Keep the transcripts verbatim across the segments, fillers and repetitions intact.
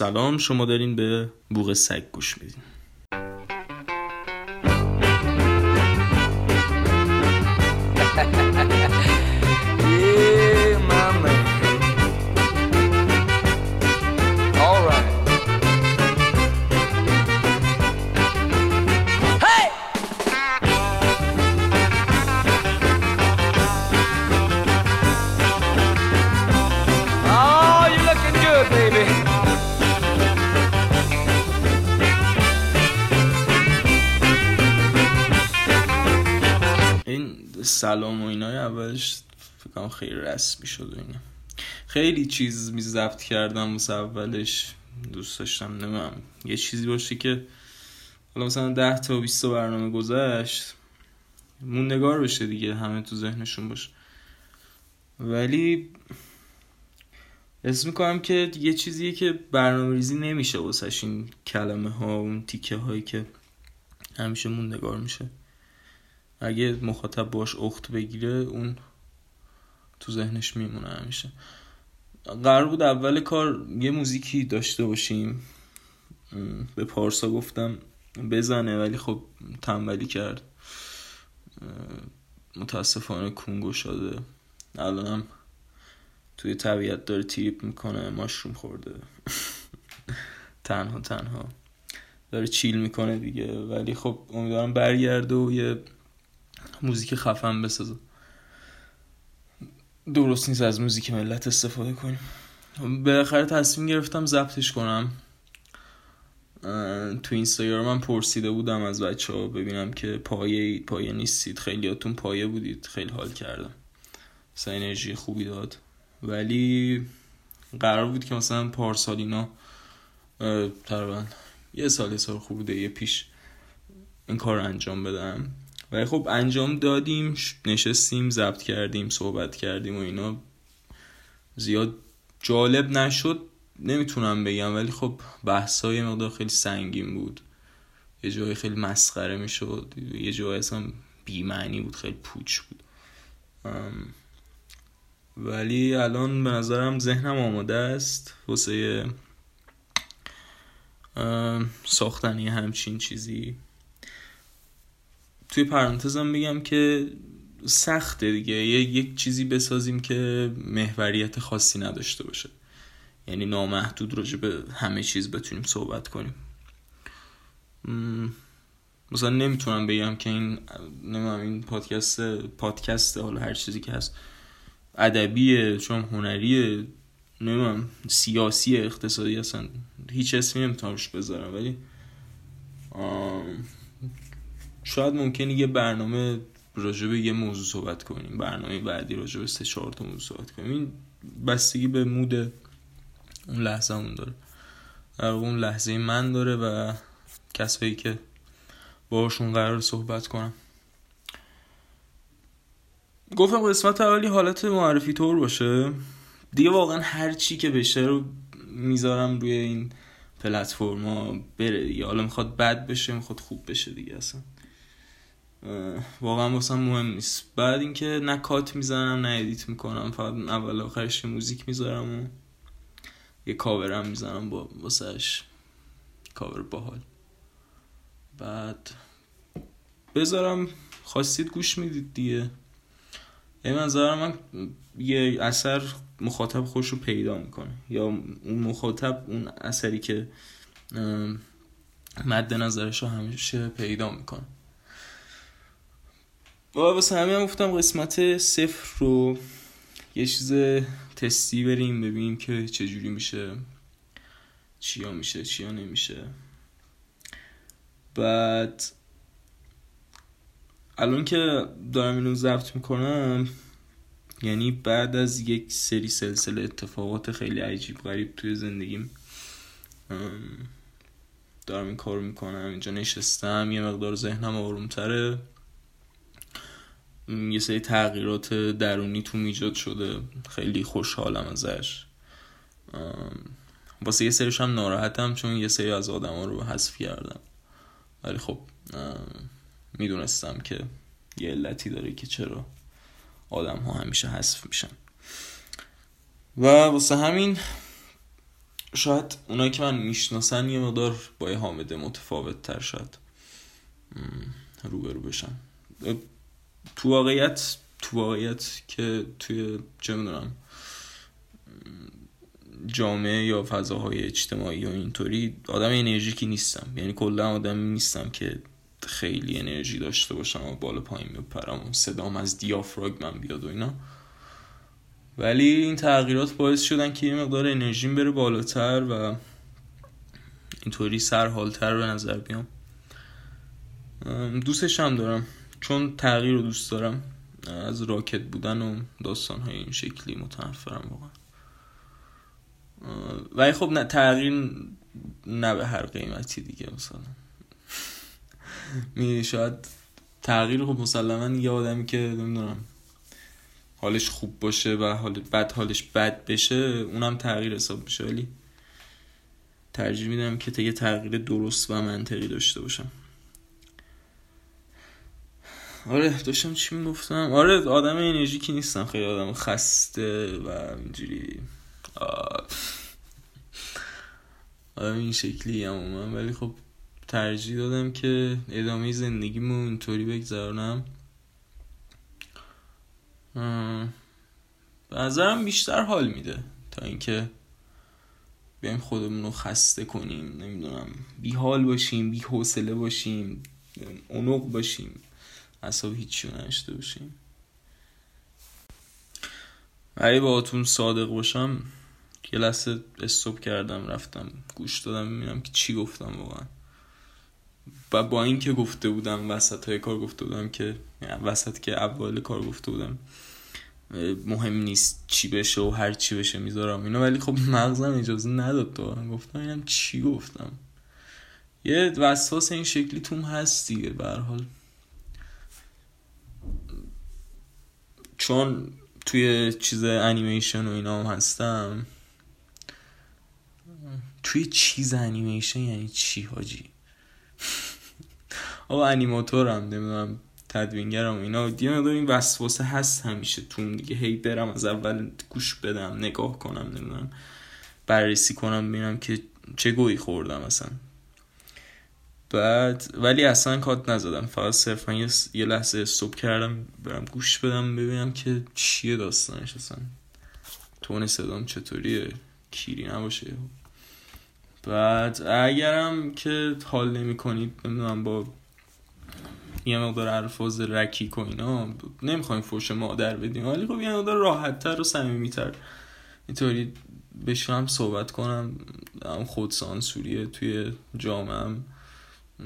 سلام، شما دارین به بوق سگ گوش میدین. سلام و اینای اولش فکرم خیلی رسمی شد و اینا. خیلی چیز می ضبط کردم واسه اولش، دوست داشتم نمیم یه چیزی باشه که حالا مثلا ده تا بیست تا برنامه گذشت موندگار بشه دیگه، همه تو ذهنشون باشه. ولی حس میکنم که یه چیزیه که برنامه ریزی نمیشه واسهش، این کلمه ها اون تیکه هایی که همیشه موندگار میشه اگه مخاطب باش اخت بگیره اون تو ذهنش میمونه همیشه. قرار بود اول کار یه موزیکی داشته باشیم، به پارسا گفتم بزنه ولی خب تنبلی کرد، متاسفانه کونگو شده، الانم توی طبیعت داره تریپ میکنه، ماشروم خورده تنها تنها داره چیل میکنه دیگه. ولی خب امیدوارم برگرده و یه موزیک خفن بسازم. درست نیست از موزیک ملت استفاده کنیم. بالاخره تصمیم گرفتم ضبطش کنم. تو اینستاگرام من پرسیده بودم از بچه‌ها ببینم که پایه پایه نیستید، خیلیاتون پایه بودید، خیلی حال کردم، مثلا انرژی خوبی داد. ولی قرار بود که مثلا پارسالینا تقریبا یه سال یه سال خوبه یه پیش این کار انجام بدم. ولی خب انجام دادیم، نشستیم ضبط کردیم، صحبت کردیم و اینا، زیاد جالب نشد نمیتونم بگم، ولی خب بحثای مقدار خیلی سنگین بود، یه جای خیلی مسخره میشد، یه جای اصلا بی‌معنی بود، خیلی پوچ بود. ولی الان به نظرم ذهنم آماده است واسه ساختن یه همچین چیزی. توی پرانتزم بگم که سخته دیگه یک چیزی بسازیم که محوریت خاصی نداشته باشه، یعنی نامحدود راجع به همه چیز بتونیم صحبت کنیم. مثلا نمیتونم بگم که این نمیدونم این پادکست پادکست حالا هر چیزی که هست ادبیه، چون هنریه، نمیدونم سیاسی، اقتصادی، اصلا هیچ اسمی نمیتونم روش بذارم. ولی آم... شاید ممکنه یه برنامه راجع به یه موضوع صحبت کنیم، برنامه بعدی راجع به سه چهار تا موضوع صحبت کنیم. این بستگی به مود اون لحظه اون داره، اون لحظه من داره و کسایی که باهاشون قرار صحبت کنم. گفتم قسمت اولی حالت معرفی طور باشه دیگه، واقعا هر چی که بشه رو میذارم روی این پلتفرما بره دیگه، حالا میخواد بد بشه میخواد خوب بشه دیگه، اصلا واقعا واسم مهم نیست. بعد اینکه نه کات میزنم نه ادیت میکنم، فقط اول آخرش موزیک میذارم و یه کاورم میزنم با واسهش، کاور باحال. بعد بذارم خواستید گوش میدید دیگه. این منظرم من یه اثر مخاطب خوش رو پیدا میکنه، یا اون مخاطب اون اثری که مد نظرش رو همیشه پیدا میکنه. با واسه همین هم گفتم قسمت صفر رو یه چیز تستی بریم ببینیم که چجوری میشه، چیا میشه چیا نمیشه. بعد الان که دارم اینو ضبط میکنم، یعنی بعد از یک سری سلسله اتفاقات خیلی عجیب غریب توی زندگیم دارم این کارو میکنم، اینجا نشستم یه مقدار ذهنم آرومتره، یه سری تغییرات درونی تو ایجاد شده، خیلی خوشحالم ازش. واسه یه سریش هم ناراحتم چون یه سری از آدم ها رو حذف کردم، ولی خب میدونستم که یه علتی داره که چرا آدم ها همیشه حذف میشن. و واسه همین شاید اونایی که من میشناسن یه مقدار با یه حامد متفاوت تر شاید روبرو بشن. تو واقعیت تو واقعیت که توی چه میدونم جامعه یا فضاهای اجتماعی و اینطوری آدم انرژیکی نیستم، یعنی کلا آدم نیستم که خیلی انرژی داشته باشم و بالا پایین بپرم و صدام از دیافراگمم بیاد و اینا، ولی این تغییرات باعث شدن که یه مقدار انرژیم بره بالاتر و اینطوری سرحالتر به نظر بیام. دوستش هم دارم چون تغییر رو دوست دارم، از راکت بودن و داستان‌های این شکلی متنفرم واقعا. ولی خب نه، تغییر نه به هر قیمتی دیگه. مثلا می شاید تغییر خب مسلماً یه آدمی که نمیدونم حالش خوب باشه و حال بد حالش بد بشه اونم تغییر حساب میشه، ولی ترجیح میدم که تا یه تغییر درست و منطقی داشته باشم. آره داشتم چی میگفتم؟ آره آدم انرژیکی نیستم، خیلی آدم خسته و اینجوری آدم این شکلی هم، ولی خب ترجیح دادم که ادامه زندگیمو اینطوری بگذارم. به نظرم بیشتر حال میده تا اینکه بیایم خودمون رو خسته کنیم، نمیدونم بی حال باشیم، بی حوصله باشیم، اونق باشیم، اصلا هیچی رو نشته باشیم. ولی با اتون صادق باشم، یه لحظه استوب کردم، رفتم گوش دادم میبینم که چی گفتم واقعا، و با این که گفته بودم وسط های کار گفته بودم که وسط که اول کار گفته بودم مهم نیست چی بشه و هر چی بشه میذارم اینا، ولی خب مغزم اجازه نداد تو گفتم اینم چی گفتم. یه وسواس این شکلی توم هست دیگه به هر حال، چون توی چیز انیمیشن و اینا هم هستم. توی چیز انیمیشن یعنی چی حاجی؟ آقا انیماتورم، نمیدونم تدوینگرم و اینا، دیگه ندارم این وسوسه هست همیشه توم دیگه، هی برم از اول گوش بدم، نگاه کنم، نمیدونم بررسی کنم ببینم که چه گویی خوردم اصلا. بعد ولی اصلا کات نزدم، فقط صرفا یه, یه لحظه استوب کردم برم گوش بدم ببینم که چیه داستانش، اصلا تون صدام چطوریه، کیری نباشه. بعد اگرم که حال نمی کنید نمیدونم با یه مقدار الفاظ رکیک و اینا نمیخوایم فوش مادر بدیم، ولی خب یه مقدار راحت تر و صمیمی تر اینطوری بشم صحبت کنم، هم خودسانسوریه توی جامعه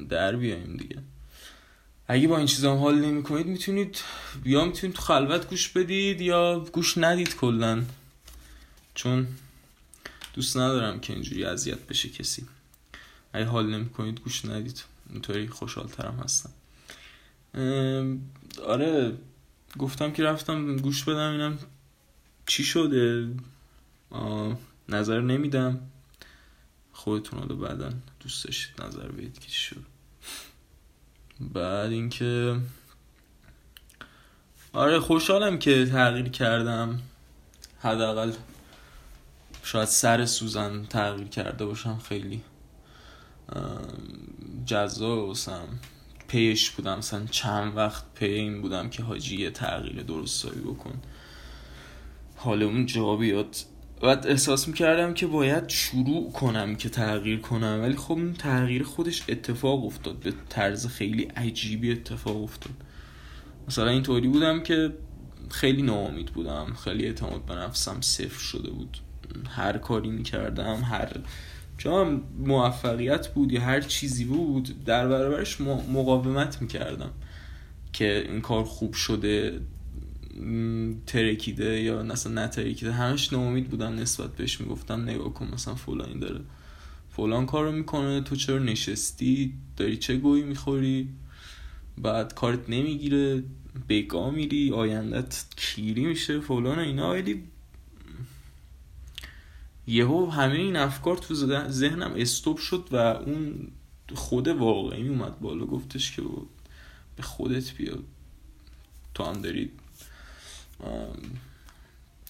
در بیایم دیگه. اگه با این چیزام حال نمی کنید میتونید یا میتونید تو خلوت گوش بدید یا گوش ندید کلا، چون دوست ندارم که اینجوری اذیت بشه کسی. اگه حال نمی کنید گوش ندید، اینطوری خوشحال ترم هستم. آره گفتم که رفتم گوش بدم اینم چی شده. نظر نمیدم، خودتون رو بعدا دوست داشتید نظر بدید که چی شد. بعد اینکه آره خوشحالم که تغییر کردم، حداقل شاید سر سوزن تغییر کرده باشم، خیلی جزا باشم پیش بودم مثلا چند وقت پی این بودم که حاجی یه تغییر درستایی بکن حال اون جا بیاد، بعد احساس میکردم که باید شروع کنم که تغییر کنم، ولی خب اون تغییر خودش اتفاق افتاد، به طرز خیلی عجیبی اتفاق افتاد. مثلا اینطوری بودم که خیلی ناامید بودم، خیلی اعتماد به نفسم صفر شده بود، هر کاری میکردم هر چون موفقیت بود یا هر چیزی بود در برابرش مقاومت میکردم که این کار خوب شده ترکیده یا مثلا نترکیده، همش ناامید بودم نسبت بهش، میگفتم نگاه کن مثلا فلان این داره فلان کارو میکنه، تو چرا نشستی داری چه گویی میخوری، بعد کارت نمیگیره، بگا میری، آیندت کیری میشه فلان اینا. ولی یهو همه این افکار تو ذهنم استوب شد و اون خود واقعی می اومد بالا، گفتش که به خودت بیا، تو هم داری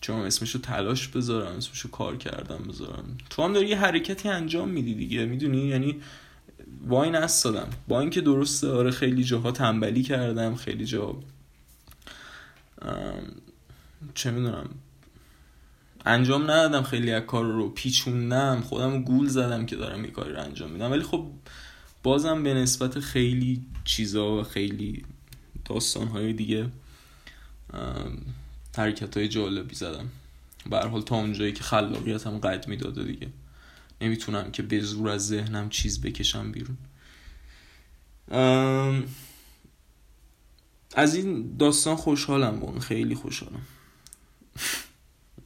چون اسمشو تلاش بذارم، اسمشو کار کردم بذارم. تو هم داری یه حرکتی انجام میدی دیگه، میدونی؟ یعنی وای نستادم، با اینکه درسته آره خیلی جاها تنبلی کردم، خیلی جا چه میدونم انجام ندادم، خیلی از کار رو پیچوندم، خودم گول زدم که دارم یه کاری رو انجام میدم، ولی خب بازم به نسبت خیلی چیزا و خیلی داستان‌های دیگه حرکت‌های جالبی زدم. به هر حال تا اونجایی که خلاقیتم قد می‌داد دیگه، نمیتونم که به زور از ذهنم چیز بکشم بیرون. از این داستان خوشحالم، واقعا خیلی خوشحالم.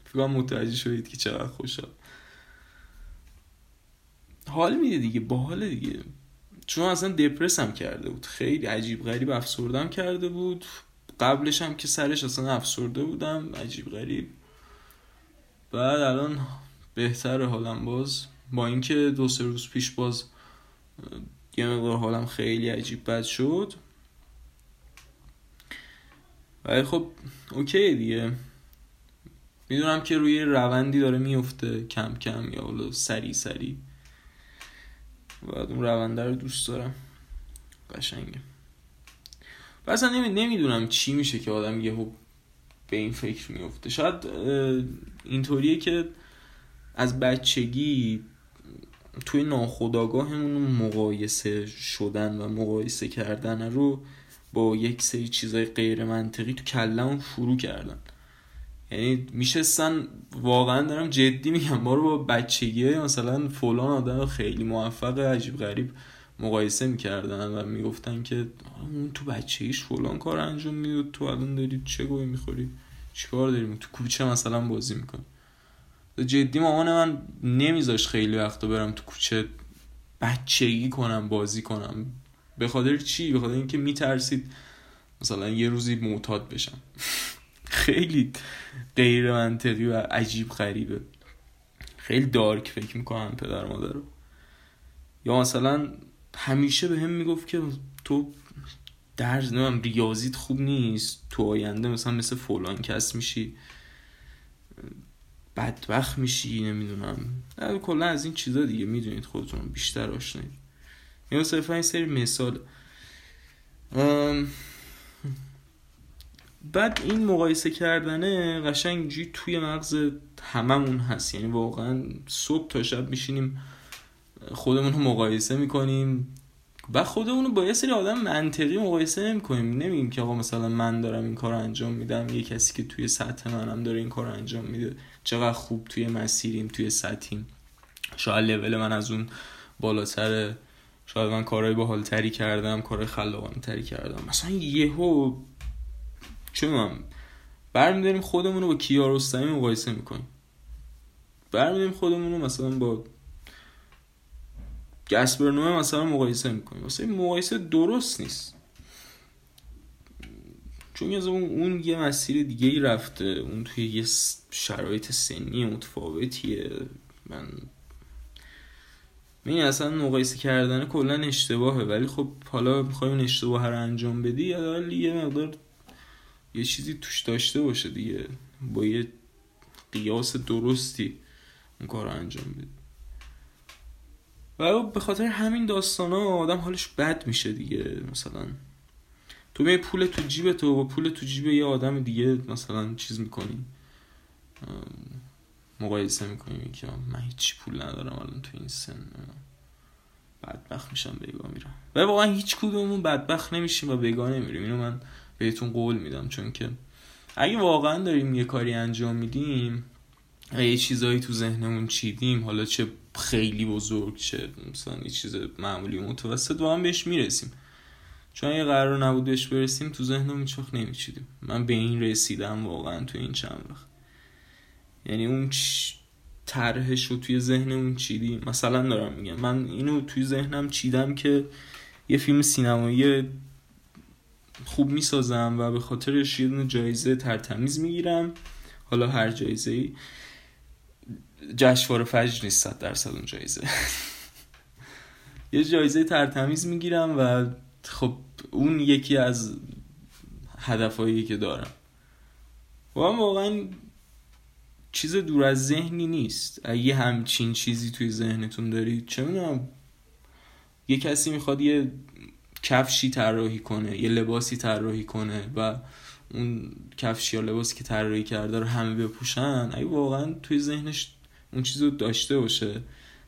فکرم متوجه شدید که چقدر خوشحال حال میده دیگه، باحال دیگه. چون اصلا دپرسم کرده بود، خیلی عجیب غریب افسردم کرده بود، قبلش هم که سرش اصلا افسرده بودم عجیب غریب. بعد الان بهتر حالم، باز با اینکه دو سه روز پیش باز یه مقدار حالم خیلی عجیب بد شد، ولی خب اوکی دیگه. میدونم که روی روندی داره میفته کم کم یا حالا سری سری، بعد اون رونده رو دوست دارم، قشنگه. اصلا نمیدونم چی میشه که آدم یهو به این فکر میفته. شاید اینطوریه که از بچگی توی ناخودآگاهمون مقایسه شدن و مقایسه کردن رو با یک سری چیزای غیر منطقی تو کلمون فرو کردن. یعنی میشستن، واقعا دارم جدی میگم، ما رو با بچگی مثلا فلان آدم خیلی موفق عجیب غریب مقایسه میکردن و میگفتن که اون تو بچه‌ایش فلان کار انجام میداد، تو الان داری چه گوی میخوری، چیکار داری تو کوچه مثلا بازی میکنی. جدی مامان من نمیذاشت خیلی وقتا برم تو کوچه بچگی کنم، بازی کنم. به خاطر چی؟ به خاطر اینکه میترسید مثلا یه روزی معتاد بشم. خیلی غیر منطقی و عجیب غریبه، خیلی دارک فکر میکنم پدر مادر رو. یا مثلا همیشه به هم میگفت که تو درس نمیم ریاضیت خوب نیست، تو آینده مثلا مثل فلان کس میشی، بدبخت میشی، نمیدونم کلا از این چیزا دیگه. میدونید خودتون بیشتر آشنید، یا صرفا این سری مثال. بعد این مقایسه کردنه قشنگ جی توی مغز هممون هست، یعنی واقعا صبح تا شب میشینیم خودمون رو مقایسه میکنیم و خودمون رو با یه سری آدم منطقی مقایسه نمیکنیم. نمیگیم که آقا مثلا من دارم این کار انجام میدم، یه کسی که توی سطح منم داره این کار انجام میده، چقدر خوب توی مسیریم، توی سطحیم، شاید لول من از اون بالاتره، شاید من کارهای باحالتری کردم، کارهای خلاقانه‌تری کردم. مثلا یهو چونم برمیداریم خودمون رو با کیارستمی مقایسه میکنیم، برمیداریم خودمون رو مثلا با گسپرنوم مثلا مقایسه میکنیم. واسه مقایسه درست نیست، چون از اون یه مسیر دیگه ای رفته، اون توی یه شرایط سنی متفاوتیه. من این اصلا مقایسه کردن کلا اشتباهه، ولی خب حالا میخوای اون اشتباه رو انجام بدی یا یه مقدار یه چیزی توش داشته باشه دیگه، با یه قیاس درستی اون کار رو انجام بدی. و به خاطر همین داستانا آدم حالش بد میشه دیگه. مثلا تو می پول تو جیب تو با پول تو جیب یه آدم دیگه مثلا چیز میکنی، مقایسه میکنی که من هیچ پول ندارم الان تو این سن، بدبخت میشم، بیگا میرم. و واقعا هیچ کدوممون بدبخت نمیشیم و بیگا نمیریم، اینو من بهتون قول میدم. چون که اگه واقعا داریم یه کاری انجام میدیم و یه چیزایی تو ذهنمون چیدیم، حالا چه خیلی بزرگ چه مثلا یه چیز معمولی متوسط، واقعا بهش میرسیم. چون اگه قرار نبود بهش برسیم تو ذهنمون هیچ وقت نمیچیدیم. من به این رسیدم واقعا تو این چند وقت، یعنی اون طرحش رو توی ذهنمون چیدیم. مثلا دارم میگم من اینو توی ذهنم چیدم که یه فیلم سینمایی خوب میسازم و به خاطرش یه جایزه ترتمیز میگیرم، حالا هر جایزه‌ای، جشنواره فجر نیست صد درصد اون جایزه، یه جایزه ترتمیز میگیرم و خب اون یکی از هدفایی که دارم. و واقعا چیز دور از ذهنی نیست. اگه همچین چیزی توی ذهنتون دارید، چه می‌دونم یه کسی میخواد یه کفشی طراحی کنه، یه لباسی طراحی کنه و اون کفش یا لباسی که طراحی کرده رو همه بپوشن، اگه واقعا توی ذهنش اون چیز رو داشته باشه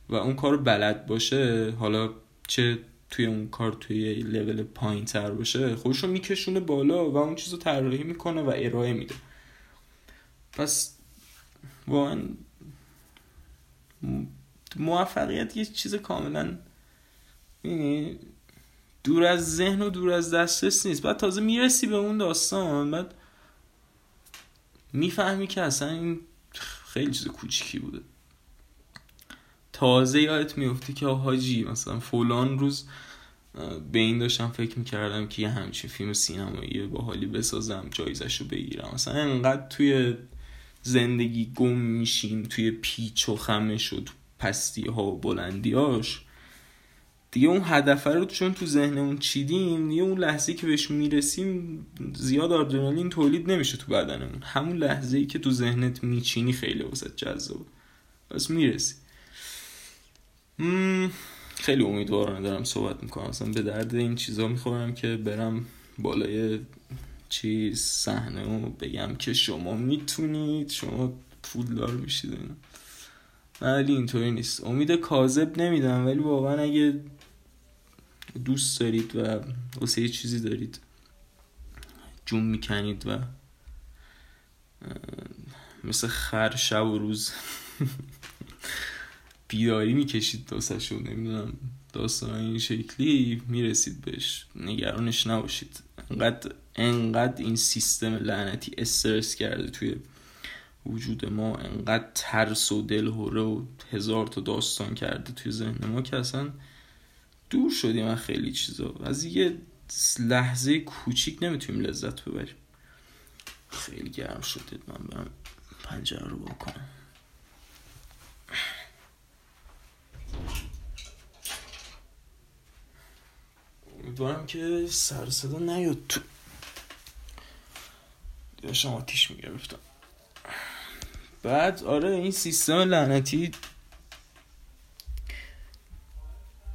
و اون کار بلد باشه، حالا چه توی اون کار توی لول پایین تر باشه، خودشو میکشونه بالا و اون چیز رو طراحی میکنه و ارائه میده. پس واقعا موفقیت یه چیز کاملا یعنی دور از ذهن و دور از دسترس نیست. بعد تازه میرسی به اون داستان، بعد میفهمی که اصلا این خیلی چیز کوچیکی بوده. تازه یادت میفته که حاجی مثلا فلان روز به این داشتم فکر میکردم که یه همچین فیلم سینمایی باحالی بسازم، جایزه‌شو بگیرم. مثلا انقدر توی زندگی گم میشیم، توی پیچ و خمش و پستی‌ها و بلندی‌هاش، دیگه اون هدف رو چون تو ذهنمون چیدیم، دیگه اون لحظه‌ای که بهش میرسیم زیاد آدرنالین تولید نمیشه تو بدنمون. همون لحظه‌ای که تو ذهنت میچینی خیلی واسه جذابه، بس میرسی. مم. خیلی امیدوارم دارم صحبت میکنم، اصلا به درد این چیزا میخورم که برم بالای چیز صحنه و بگم که شما میتونید، شما پولدار میشید. ولی اینطوری نیست. امید کاذب نمیدم، ولی واقعا اگه دوست دارید و واسه یه چیزی دارید جون میکنید و مثل خر شب و روز بیداری میکشید واسه شو، نمیدونم داستان این شکلی میرسید بهش، نگرانش نباشید. انقدر انقدر این سیستم لعنتی استرس کرده توی وجود ما، انقدر ترس و دلهوره و هزار تا داستان کرده توی ذهن ما که اصلا دور شدیم از خیلی چیزا. از یه لحظه کوچیک نمیتونیم لذت ببریم. خیلی گرم شدید، من برم پنجره رو باز کنم. امیدوارم که سر صدا نیاد تو داشتم آتیش میگرفتم. بعد آره این سیستم لعنتی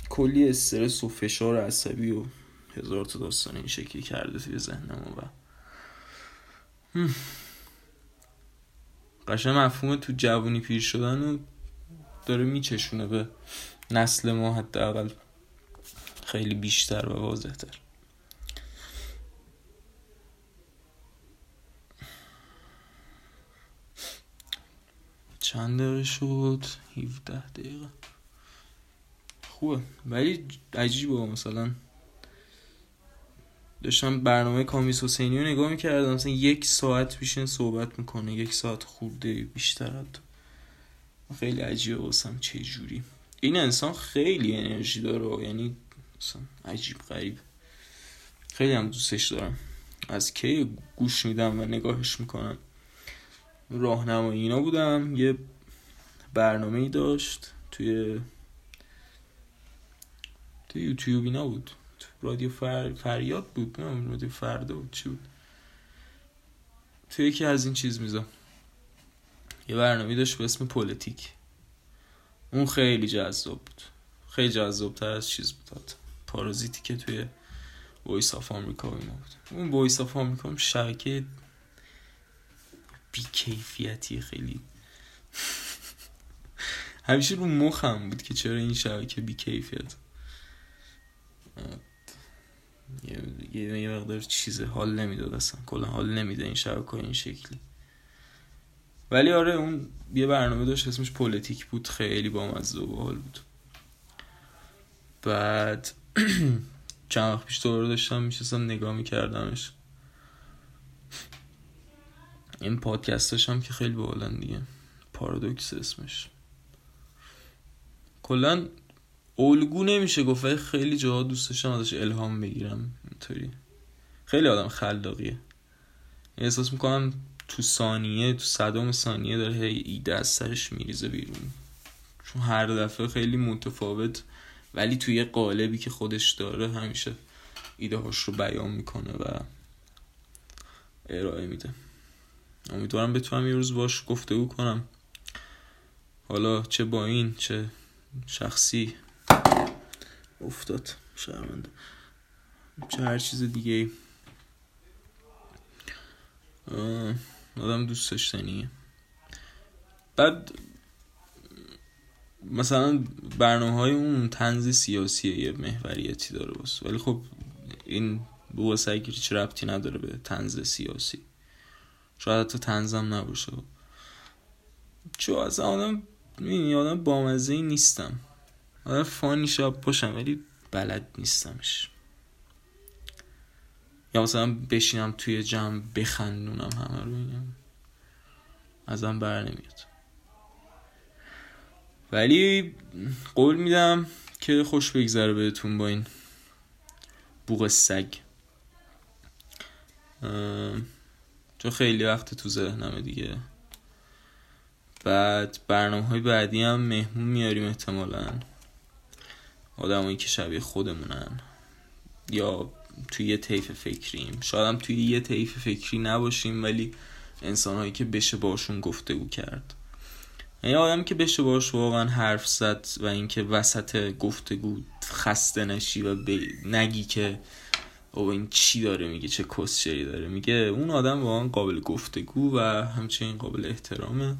کلی استرس و فشار عصبی و هزار تا داستان این شکلی کرده توی ذهنم و قشنگ مفهوم تو جوانی پیر شدن و داره میچشونه به نسل ما، حداقل خیلی بیشتر و واضح‌تر. چند دقیقه شد؟ هفده دقیقه. خوبه، ولی عجیبه. مثلا داشتم برنامه کامیس حسینی رو نگاه میکردم، مثلا یک ساعت پیشین صحبت میکنه، یک ساعت خورده بیشتر. خیلی عجیبه واسم چه جوری این انسان خیلی انرژی داره، یعنی مثلا عجیب غریب. خیلی هم دوستش دارم، از کی گوش میدم و نگاهش میکنم. راهنمای اینا بودم، یه برنامه‌ای داشت توی توی یوتیوب اینا بود، تو رادیو فر... فریاد بود، نه رادیو فردا بود، چی بود، توی یکی از این چیز میزا یه برنامه‌ای داشت به اسم پلیتیک. اون خیلی جذاب بود، خیلی جذاب‌تر از چیز بود حتی پارازیتی که توی وایس آف آمریکا اینا بود. اون وایس آف آمریکا هم شبکه بیکیفیتی خیلی همیشه رو مخم بود که چرا این شبکه بیکیفیت. یه یه مقدار چیز حال نمیداد، اصلا کلا حال نمیده این شبکه این شکلی. ولی آره اون یه برنامه داشت اسمش پلیتیک بود، خیلی بامزه و باحال بود. بعد چند وقت پیش دوباره داشتم میشستم نگاه میکردمش. این پادکستش هم که خیلی باحالن دیگه، پارادوکس اسمش. کلا الگو نمیشه گفت، خیلی جاها دوست داشتم ازش الهام بگیرم. اینطوری خیلی آدم خلاقیه، احساس میکنم تو ثانیه، تو صدام ثانیه داره هی ایده از سرش میریزه بیرون، چون هر دفعه خیلی متفاوت ولی توی قالبی که خودش داره همیشه ایده هاش رو بیان میکنه و ارائه میده. امیدوارم بتونم یه روز باش گفتگو کنم. حالا چه با این چه شخصی افتاد، شرمنده، چه هر چیز دیگه، آدم دوست داشتنیه. بعد مثلا برنامه‌های اون طنز سیاسیه، یه محوریتی داره واسه، ولی خب این بو سگیری چه ربطی نداره به طنز سیاسی، شاید حتی طنزم نباشه، چون از آدم می‌بینی آدم بامزه‌ای نیستم، آدم فانی شب باشم ولی بلد نیستمش، یا مثلا بشینم توی جمع بخندونم همه رو، اینم ازم بر نمیاد. ولی قول میدم که خوش بگذره بهتون با این بوق سگ، چون خیلی وقت تو ذهنمه دیگه. بعد برنامه‌های بعدی هم مهمون میاریم احتمالاً، آدمایی که شبیه خودمونن یا توی یه طیف فکریم، شاید هم توی یه طیف فکری نباشیم ولی انسان‌هایی که بشه باشون گفتگو کرد، یعنی آدمی که بشه باش واقعا حرف زد و اینکه وسط گفتگو خسته نشی و نگی که او این چی داره میگه، چه کسشری داره میگه. اون آدم واقعا قابل گفتگو و همچنین قابل احترامه،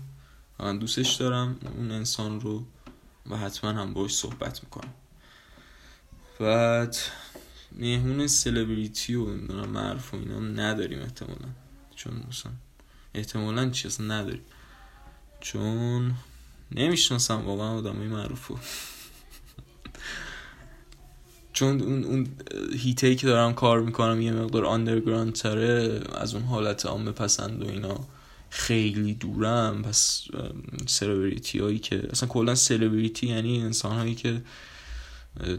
من دوستش دارم اون انسان رو و حتما هم باش صحبت میکنم. و مهمون سلبریتی و معرف و اینا نداریم احتمالا، چون مثلا احتمالا چی اصلا نداریم، چون نمیشناسم واقعا آدمای معروفو چون اون اون هیته‌ای که دارم کار میکنم یه مقدار آندرگراند تره، از اون حالت عامه پسند و اینا خیلی دورم. پس سلبریتی هایی که اصلا کلا سلبریتی یعنی انسان هایی که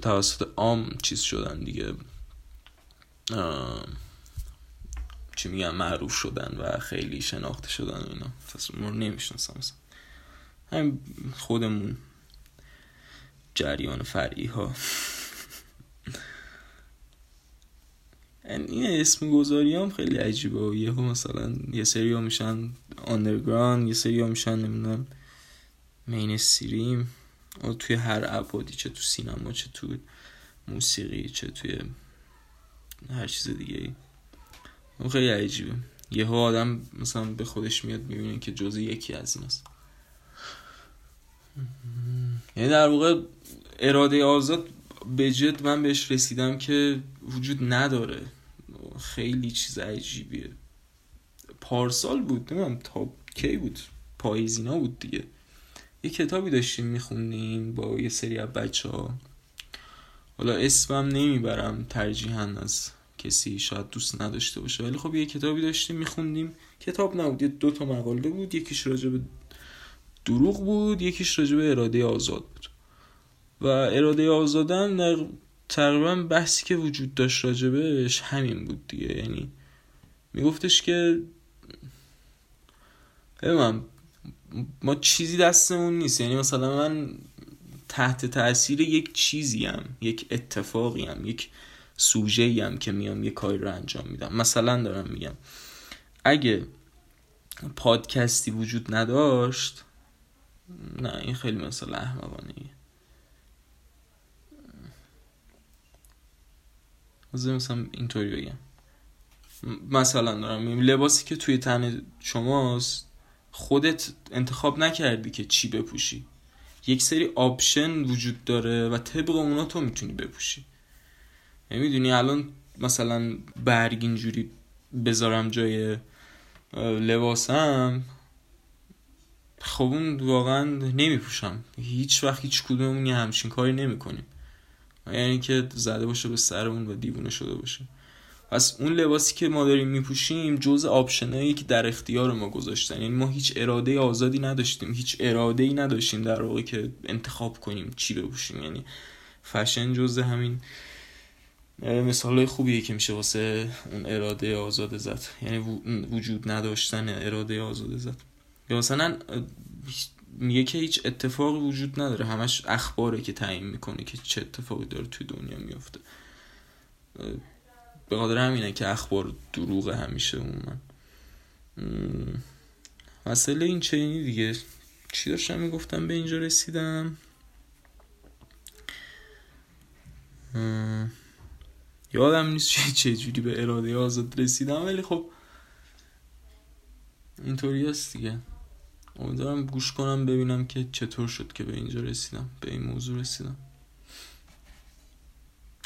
توسط عام چیز شدن دیگه، چی میگن، معروف شدن و خیلی شناخته شدن و اینا، ما رو نمیشناسم مثلا، همین خودمون جریان فرعی ها این اسم گذاری هم خیلی عجیبه و یه ها مثلا یه سری ها میشن آندرگراند، یه سری ها میشن نمیدونم مین سیریم، توی هر عبادی، چه تو سینما چه تو موسیقی چه توی هر چیز دیگه ای، اون خیلی عجیبه. یه ها آدم مثلا به خودش میاد میبینه که جزء یکی از این است، یعنی در واقع اراده آزاد به جد من بهش رسیدم که وجود نداره، خیلی چیز عجیبیه. پارسال بود، نمیدونم تا کی بود، پاییز اینا بود دیگه، یه کتابی داشتیم میخوندیم با یه سری از بچه ها، حالا اسمم نمیبرم ترجیحاً از کسی شاید دوست نداشته باشه، ولی خب یه کتابی داشتیم میخوندیم، کتاب نبود، یه دو تا مقاله بود، یکیش راجع به دروغ بود، یکیش راجع به اراده آزاد بود. و اراده آزادن در تقریبا بحثی که وجود داشت راجع بهش همین بود دیگه، یعنی میگفتش که ببینم ما چیزی دستمون نیست، یعنی مثلا من تحت تأثیر یک چیزی ام، یک اتفاقی ام، یک سوژه‌ای ام که میام یک کاری رو انجام میدم. مثلا دارم میگم اگه پادکستی وجود نداشت، نه این خیلی مثال احمقانه‌ایه، از مثلا اینطوری بگم، مثلا دارم میگم لباسی که توی تن شماست خودت انتخاب نکردی که چی بپوشی، یک سری آپشن وجود داره و طبق اونا تو میتونی بپوشی. میدونی الان مثلا برگ اینجوری بذارم جای لباسم، خب اون واقعا نمیپوشم، هیچ وقت هیچ کدوممون همچین کاری نمیکنیم، یعنی که زده باشه به سرمون و دیوونه شده باشه. پس اون لباسی که ما داریم میپوشیم جزء آپشنایی که در اختیار ما گذاشتن، یعنی ما هیچ اراده آزادی نداشتیم، هیچ اراده‌ای نداشتیم در واقع که انتخاب کنیم چی بپوشیم، یعنی فشن جزء همین مثالای خوبیه که میشه واسه اون اراده آزاد ذات، یعنی وجود نداشتن اراده آزاد ذات. یا مثلا میگه که هیچ اتفاقی وجود نداره، همش اخباره که تعیین میکنه که چه اتفاقی داره توی دنیا میفته، به قدر همینه که اخبار دروغه همیشه عموما. مسئله این چنینی دیگه، چی داشتم میگفتم به اینجا رسیدم؟ اه... یادم نیست چه چه جوری به اراده آزاد رسیدم، ولی خب اینطوری هست دیگه. امیدوارم گوش کنم ببینم که چطور شد که به اینجا رسیدم، به این موضوع رسیدم.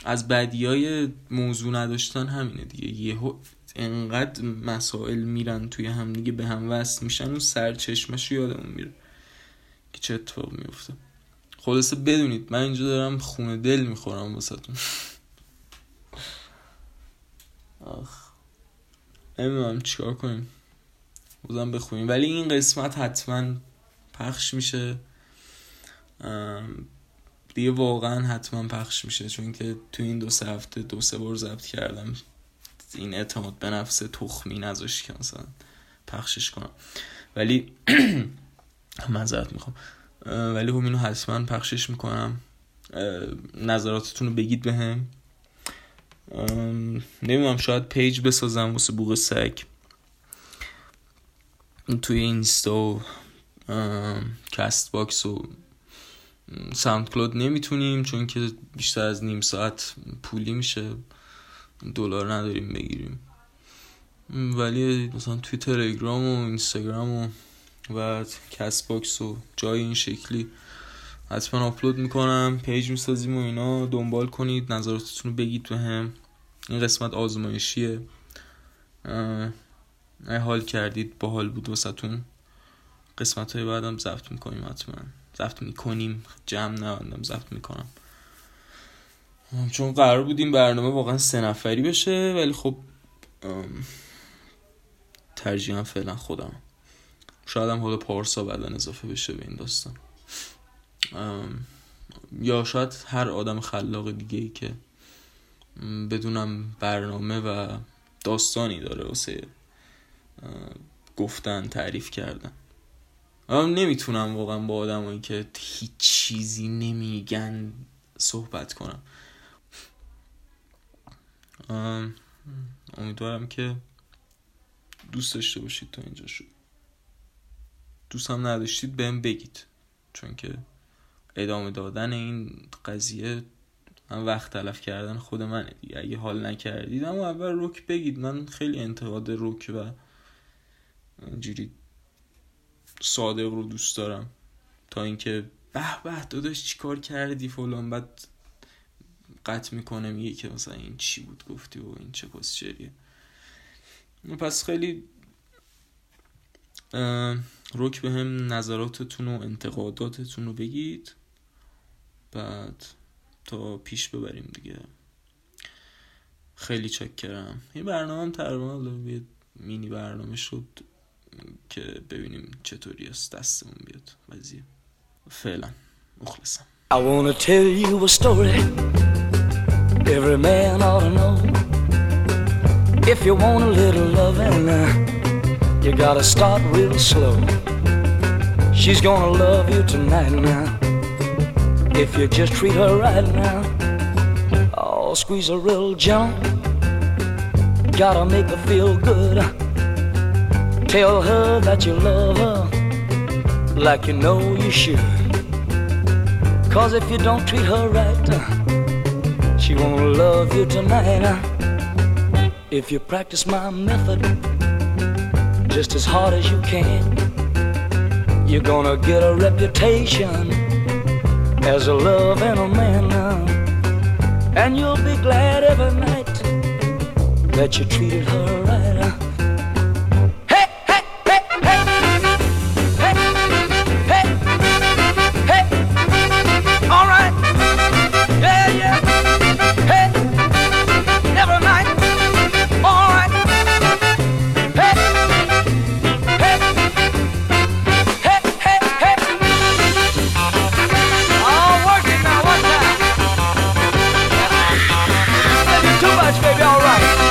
از بدیای موضوع نداشتن همینه دیگه، یهو انقدر مسائل میرن توی هم دیگه، به هم وصل میشن، اون سرچشمش یادمون میره که چه اتفاق میفته. خلاصه بدونید من اینجا دارم خونه دل میخورم واسهتون. آخ نمیدونم چیکار کنیم، بازم بخونیم، ولی این قسمت حتما پخش میشه دیگه، واقعا حتما پخش میشه، چون که تو این دو سه هفته دو سه بار ضبط کردم، این اعتماد به نفس تخمی نذاشت که مثلا پخشش کنم، ولی معذرت میخوام، ولی همینو حتما پخشش میکنم. نظراتتون رو بگید بهم. نمیدونم شاید پیج بسازم واسه بوق سگ توی اینستا و کست باکس و ساوند کلود. نمیتونیم چون که بیشتر از نیم ساعت پولی میشه، دلار نداریم بگیریم، ولی مثلا توی تلگرام و اینستاگرام و و کست باکس و جای این شکلی حتما آپلود میکنم، پیج میسازیم و اینا. دنبال کنید، نظراتتون رو بگید به هم. این قسمت آزمایشیه، ای حال کردید باحال بود واسهتون، قسمت های بعدم ضبط میکنیم حتما، ضبط میکنیم، جمع نبندم ضبط میکنم، چون قرار بود این برنامه واقعا سه نفری بشه، ولی خب ترجیحاً فعلا خودم، شاید هم حالا پارسا بعدن اضافه بشه به این داستان، یا شاید هر آدم خلاق دیگه‌ای که بدونم برنامه و داستانی داره واسه گفتن تعریف کردن. من نمیتونم واقعا با آدمایی که هیچ چیزی نمیگن صحبت کنم. امیدوارم که دوست داشته باشید تا اینجا شد. دوست هم نداشتید بهم بگید، چون که ادامه دادن این قضیه هم وقت تلف کردن خود منه دیگه. اگه حال نکردید اما اول روک بگید، من خیلی انتقاد روک و اینجوری صادق رو دوست دارم، تا اینکه به به داداش چیکار کردی فلان، بعد قطع میکنه میگه که مثلا این چی بود گفتی و این چه پسچریه. پس خیلی روک به هم نظراتتون و انتقاداتتون رو بگید، بعد تا پیش ببریم دیگه. خیلی چکرم. این برنامه هم تقریبا مینی برنامه شد که ببینیم چطوری است دستمون بیاد وضعیه. فعلا مخلصم. I wanna tell you a story every man ought to know. If you want a little loving, you gotta start real slow. She's gonna love you tonight now, if you just treat her right now. Oh, squeeze her real gentle, gotta make her feel good. Tell her that you love her like you know you should. Cause if you don't treat her right, she won't love you tonight. If you practice my method just as hard as you can, you're gonna get a reputation as a loving man. And you'll be glad every night that you treated her right. Baby, alright.